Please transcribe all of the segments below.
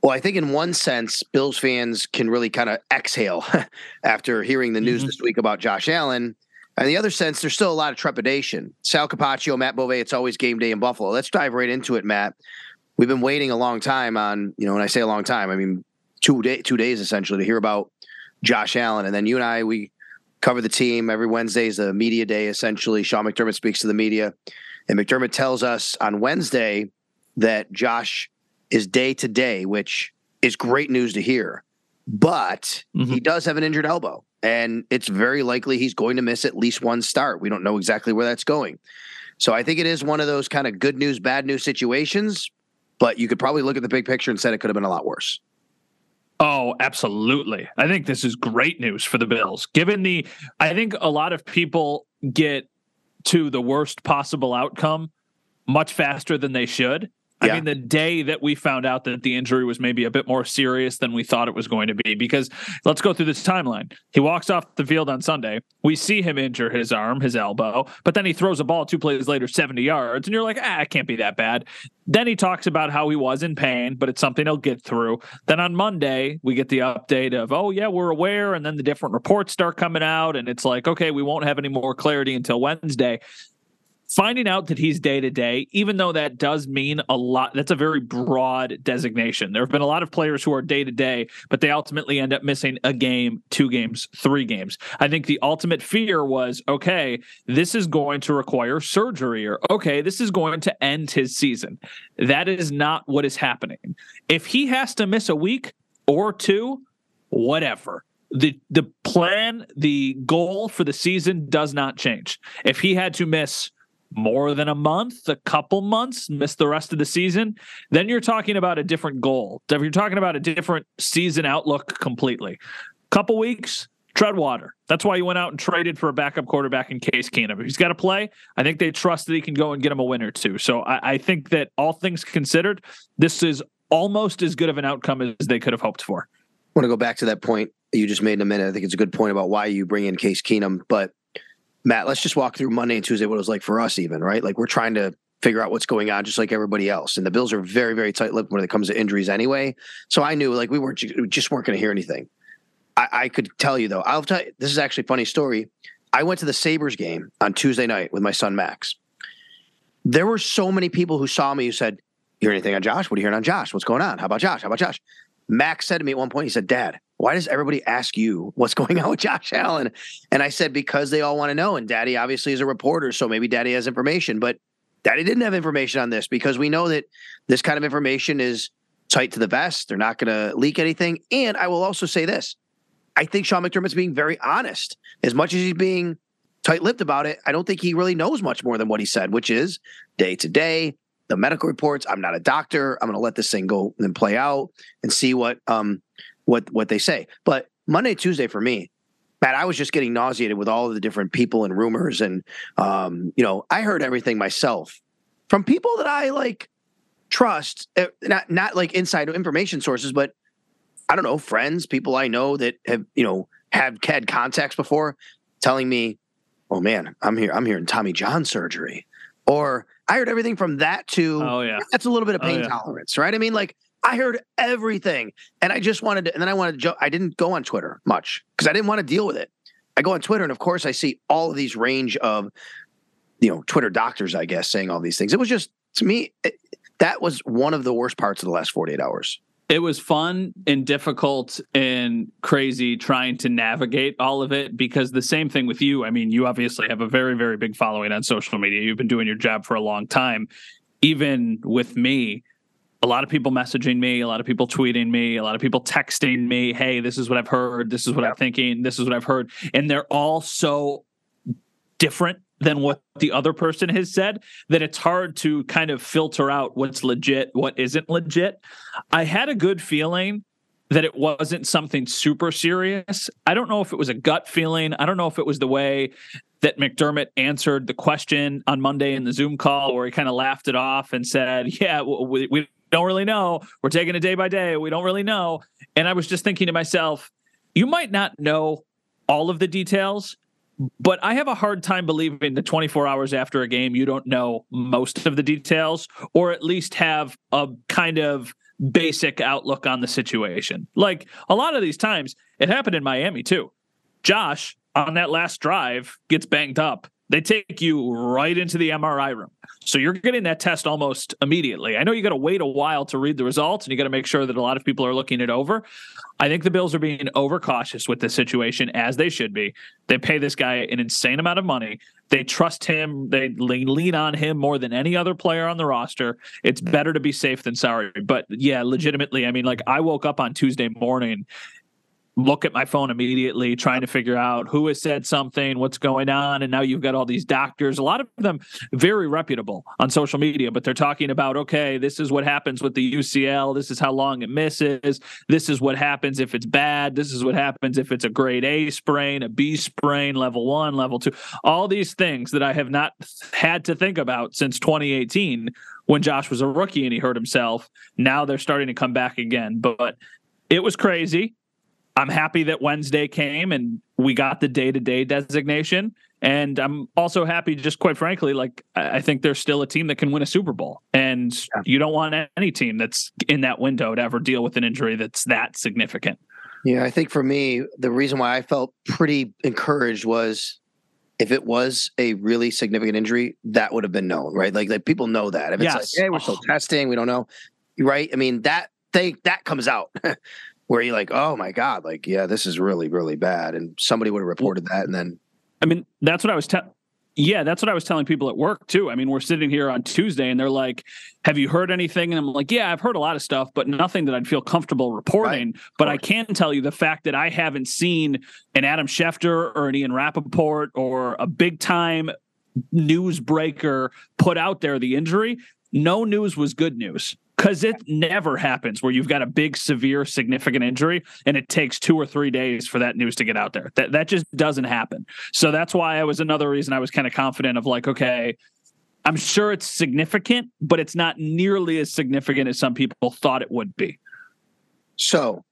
Well, I think in one sense, Bills fans can really kind of exhale after hearing the news this week about Josh Allen. And in the other sense, there's still a lot of trepidation. Sal Capaccio, Matt Beauvais, It's Always Game Day in Buffalo. Let's dive right into it, Matt. We've been waiting a long time on, you know, when I say a long time, I mean two days essentially to hear about Josh Allen. And then you and I, we cover the team. Every Wednesday is a media day, essentially. Sean McDermott speaks to the media. And McDermott tells us on Wednesday that Josh is day to day, which is great news to hear, but he does have an injured elbow, and it's very likely he's going to miss at least one start. We don't know exactly where that's going. So I think it is one of those kind of good news, bad news situations, but you could probably look at the big picture and said it could have been a lot worse. Oh, absolutely. I think this is great news for the Bills. Given the, I think a lot of people get to the worst possible outcome much faster than they should. Yeah. I mean, the day that we found out that the injury was maybe a bit more serious than we thought it was going to be, because let's go through this timeline. He walks off the field on Sunday. We see him injure his arm, his elbow, but then he throws a ball 2 plays later, 70 yards. And you're like, it can't be that bad. Then he talks about how he was in pain, but it's something he'll get through. Then on Monday, we get the update of, we're aware. And then the different reports start coming out. And it's like, okay, we won't have any more clarity until Wednesday. Finding out that he's day-to-day, even though that does mean a lot, that's a very broad designation. There have been a lot of players who are day-to-day, but they ultimately end up missing a game, 2 games, 3 games. I think the ultimate fear was, okay, this is going to require surgery, or okay, this is going to end his season. That is not what is happening. If he has to miss a week or 2, whatever. The plan, the goal for the season does not change. If he had to miss more than a month, a couple months, miss the rest of the season, then you're talking about a different goal. You're talking about a different season outlook completely. Couple weeks, tread water. That's why you went out and traded for a backup quarterback in Case Keenum. If he's got to play, I think they trust that he can go and get him a win or 2. So I think that all things considered, this is almost as good of an outcome as they could have hoped for. I want to go back to that point you just made in a minute. I think it's a good point about why you bring in Case Keenum, but Matt, let's just walk through Monday and Tuesday, what it was like for us even, right? Like we're trying to figure out what's going on just like everybody else. And the Bills are very, very tight-lipped when it comes to injuries anyway. So I knew like we just weren't going to hear anything. I could tell you though, I'll tell you, this is actually a funny story. I went to the Sabres game on Tuesday night with my son, Max. There were so many people who saw me who said, you hear anything on Josh? What are you hearing on Josh? What's going on? How about Josh? How about Josh? Max said to me at one point, he said, Dad, why does everybody ask you what's going on with Josh Allen? And I said, because they all want to know. And Daddy obviously is a reporter, so maybe Daddy has information. But Daddy didn't have information on this because we know that this kind of information is tight to the vest. They're not going to leak anything. And I will also say this. I think Sean McDermott's being very honest. As much as he's being tight-lipped about it, I don't think he really knows much more than what he said, which is day-to-day, the medical reports. I'm not a doctor. I'm going to let this thing go and play out and see what they say. But Monday, Tuesday for me, Matt, I was just getting nauseated with all of the different people and rumors. And, I heard everything myself from people that I like trust, not like inside information sources, but I don't know, friends, people I know that have, you know, had contacts before telling me, oh man, I'm hearing Tommy John surgery. Or I heard everything from that to, oh yeah, that's a little bit of pain tolerance, right? I mean, like, I heard everything, and I just wanted to, and then I wanted to I didn't go on Twitter much because I didn't want to deal with it. I go on Twitter, and of course I see all of these range of, you know, Twitter doctors, I guess, saying all these things. It was just, to me, that was one of the worst parts of the last 48 hours. It was fun and difficult and crazy trying to navigate all of it, because the same thing with you. I mean, you obviously have a very, very big following on social media. You've been doing your job for a long time. Even with me, a lot of people messaging me, a lot of people tweeting me, a lot of people texting me, hey, this is what I've heard, this is what I'm thinking, this is what I've heard. And they're all so different than what the other person has said that it's hard to kind of filter out what's legit, what isn't legit. I had a good feeling that it wasn't something super serious. I don't know if it was a gut feeling. I don't know if it was the way that McDermott answered the question on Monday in the Zoom call where he kind of laughed it off and said, yeah, we don't really know. We're taking it day by day. We don't really know. And I was just thinking to myself, you might not know all of the details, but I have a hard time believing that 24 hours after a game, you don't know most of the details, or at least have a kind of basic outlook on the situation. Like, a lot of these times, it happened in Miami too. Josh, on that last drive, gets banged up. They take you right into the MRI room. So you're getting that test almost immediately. I know you got to wait a while to read the results, and you got to make sure that a lot of people are looking it over. I think the Bills are being overcautious with this situation, as they should be. They pay this guy an insane amount of money. They trust him. They lean on him more than any other player on the roster. It's better to be safe than sorry. But yeah, legitimately, I mean, like, I woke up on Tuesday morning, look at my phone immediately, trying to figure out who has said something, what's going on. And now you've got all these doctors, a lot of them very reputable on social media, but they're talking about, okay, this is what happens with the UCL. This is how long it misses. This is what happens if it's bad. This is what happens if it's a grade A sprain, a B sprain, level 1, level 2, all these things that I have not had to think about since 2018 when Josh was a rookie and he hurt himself. Now they're starting to come back again, but it was crazy. I'm happy that Wednesday came and we got the day-to-day designation. And I'm also happy, just quite frankly, like, I think there's still a team that can win a Super Bowl. And you don't want any team that's in that window to ever deal with an injury that's that significant. Yeah, I think for me, the reason why I felt pretty encouraged was, if it was a really significant injury, that would have been known, right? Like people know that. If it's like, hey, we're still testing, we don't know, right? I mean, that thing, that comes out. Where you're like, oh my God, like, yeah, this is really, really bad. And somebody would have reported that. And then, I mean, that's what I was that's what I was telling people at work too. I mean, we're sitting here on Tuesday and they're like, have you heard anything? And I'm like, yeah, I've heard a lot of stuff, but nothing that I'd feel comfortable reporting. Right. But I can tell you the fact that I haven't seen an Adam Schefter or an Ian Rappaport or a big time news breaker put out there the injury. No news was good news. Because it never happens where you've got a big, severe, significant injury and it takes 2 or 3 days for that news to get out there. That just doesn't happen. So that's why another reason I was kind of confident of like, okay, I'm sure it's significant, but it's not nearly as significant as some people thought it would be. So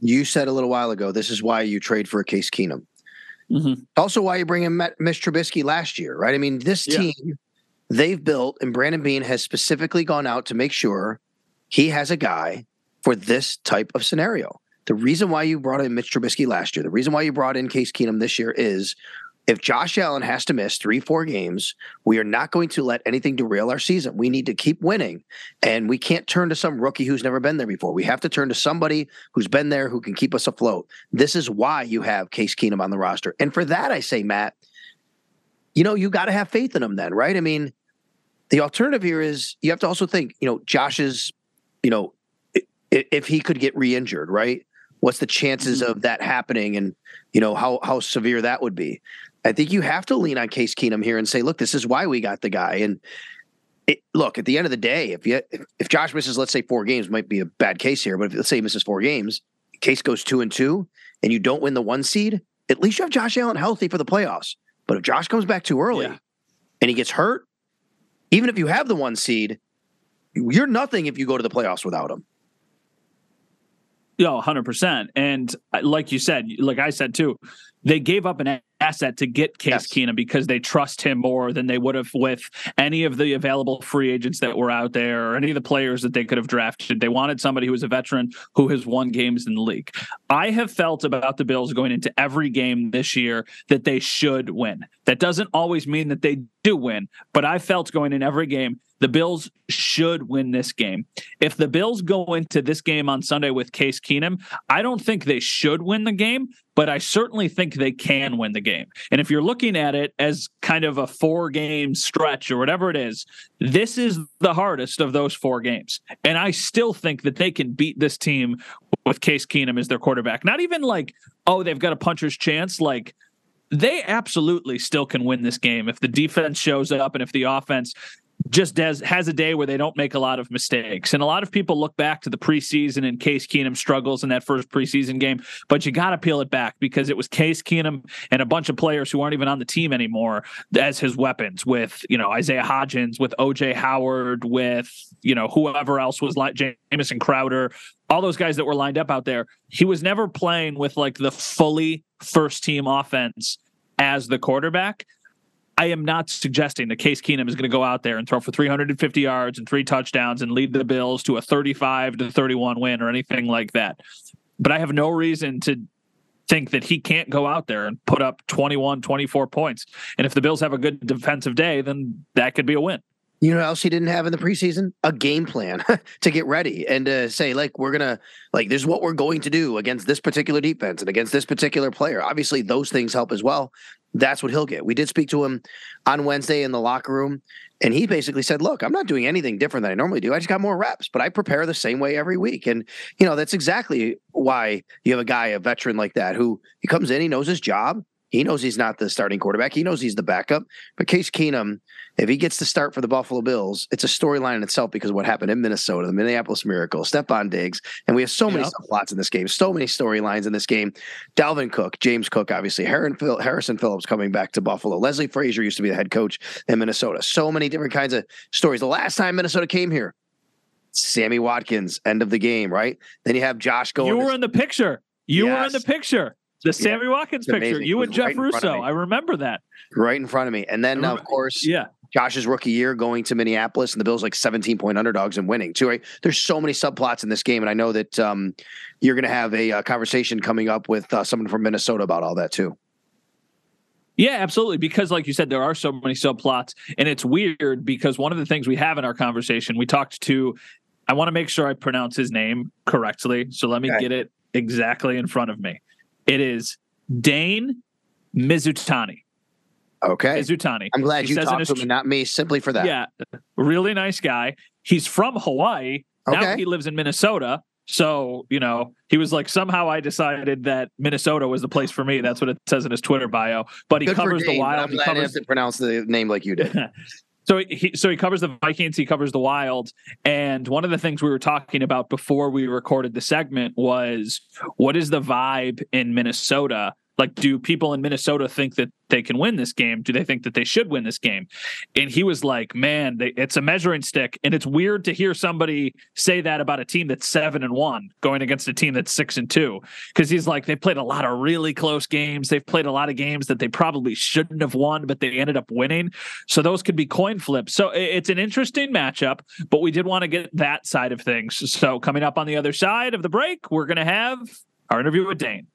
you said a little while ago, this is why you trade for a Case Keenum. Mm-hmm. Also why you bring in Mitch Trubisky last year, right? I mean, this team they've built, and Brandon Bean has specifically gone out to make sure he has a guy for this type of scenario. The reason why you brought in Mitch Trubisky last year, the reason why you brought in Case Keenum this year is if Josh Allen has to miss 3-4 games, we are not going to let anything derail our season. We need to keep winning, and we can't turn to some rookie who's never been there before. We have to turn to somebody who's been there who can keep us afloat. This is why you have Case Keenum on the roster. And for that, I say, Matt, you know, you got to have faith in him then, right? I mean, the alternative here is you have to also think, you know, Josh's, you know, if he could get re-injured, right? What's the chances of that happening, and, you know, how severe that would be? I think you have to lean on Case Keenum here and say, look, this is why we got the guy. And look, at the end of the day, if Josh misses, let's say 4 games, might be a bad case here, but if, let's say he misses 4 games, Case goes 2-2, and you don't win the 1 seed, at least you have Josh Allen healthy for the playoffs. But if Josh comes back too early and he gets hurt, even if you have the 1 seed, you're nothing if you go to the playoffs without him. Yo, 100%. And like you said, like I said too, they gave up an asset to get Case Keenum because they trust him more than they would have with any of the available free agents that were out there or any of the players that they could have drafted. They wanted somebody who was a veteran who has won games in the league. I have felt about the Bills going into every game this year that they should win. That doesn't always mean that they do win, but I felt going in every game, the Bills should win this game. If the Bills go into this game on Sunday with Case Keenum, I don't think they should win the game, but I certainly think they can win the game. And if you're looking at it as kind of a 4-game stretch or whatever it is, this is the hardest of those 4 games. And I still think that they can beat this team with Case Keenum as their quarterback. Not even like, oh, they've got a puncher's chance. Like, they absolutely still can win this game if the defense shows up and if the offense just has a day where they don't make a lot of mistakes. And a lot of people look back to the preseason and Case Keenum struggles in that first preseason game, but you got to peel it back because it was Case Keenum and a bunch of players who aren't even on the team anymore as his weapons with, you know, Isaiah Hodgins, with OJ Howard, with, you know, whoever else was like Jameson Crowder, all those guys that were lined up out there. He was never playing with like the fully first team offense as the quarterback. I am not suggesting that Case Keenum is going to go out there and throw for 350 yards and 3 touchdowns and lead the Bills to a 35-31 win or anything like that. But I have no reason to think that he can't go out there and put up 21, 24 points. And if the Bills have a good defensive day, then that could be a win. You know what else he didn't have in the preseason? A game plan to get ready and to say, like, we're going to, like, this is what we're going to do against this particular defense and against this particular player. Obviously, those things help as well. That's what he'll get. We did speak to him on Wednesday in the locker room, and he basically said, look, I'm not doing anything different than I normally do. I just got more reps, but I prepare the same way every week. And, you know, that's exactly why you have a guy, a veteran like that, who he comes in, he knows his job. He knows he's not the starting quarterback. He knows he's the backup. But Case Keenum, if he gets to start for the Buffalo Bills, it's a storyline in itself because of what happened in Minnesota, the Minneapolis Miracle, Stefon Diggs. And we have so many subplots in this game, so many storylines in this game. Dalvin Cook, James Cook, obviously, Harrison Phillips coming back to Buffalo. Leslie Frazier used to be the head coach in Minnesota. So many different kinds of stories. The last time Minnesota came here, Sammy Watkins, end of the game, right? Then you have Josh going. You were in the picture. You were in the picture. The Sammy Watkins picture, you and Jeff Russo. I remember that. Right in front of me. And then, of course, Josh's rookie year going to Minneapolis and the Bills like 17-point underdogs and winning too, right? There's so many subplots in this game. And I know that you're going to have a conversation coming up with someone from Minnesota about all that too. Yeah, absolutely. Because like you said, there are so many subplots. And it's weird because one of the things we have in our conversation, we talked to, I want to make sure I pronounce his name correctly. So let me get it exactly in front of me. It is Dane Mizutani. Okay. Mizutani. I'm glad you talked to him and not me simply for that. Yeah. Really nice guy. He's from Hawaii. Okay. Now he lives in Minnesota. So, you know, he was like, somehow I decided that Minnesota was the place for me. That's what it says in his Twitter bio. But he covers the Wild. I'm glad I have to pronounce the name like you did. So he covers the Vikings, he covers the Wild, and one of the things we were talking about before we recorded the segment was, what is the vibe in Minnesota? Like, do people in Minnesota think that they can win this game? Do they think that they should win this game? And he was like, man, it's a measuring stick. And it's weird to hear somebody say that about a team that's 7-1 going against a team that's 6-2. Cause he's like, they played a lot of really close games. They've played a lot of games that they probably shouldn't have won, but they ended up winning. So those could be coin flips. So it's an interesting matchup, but we did want to get that side of things. So coming up on the other side of the break, we're going to have our interview with Dane.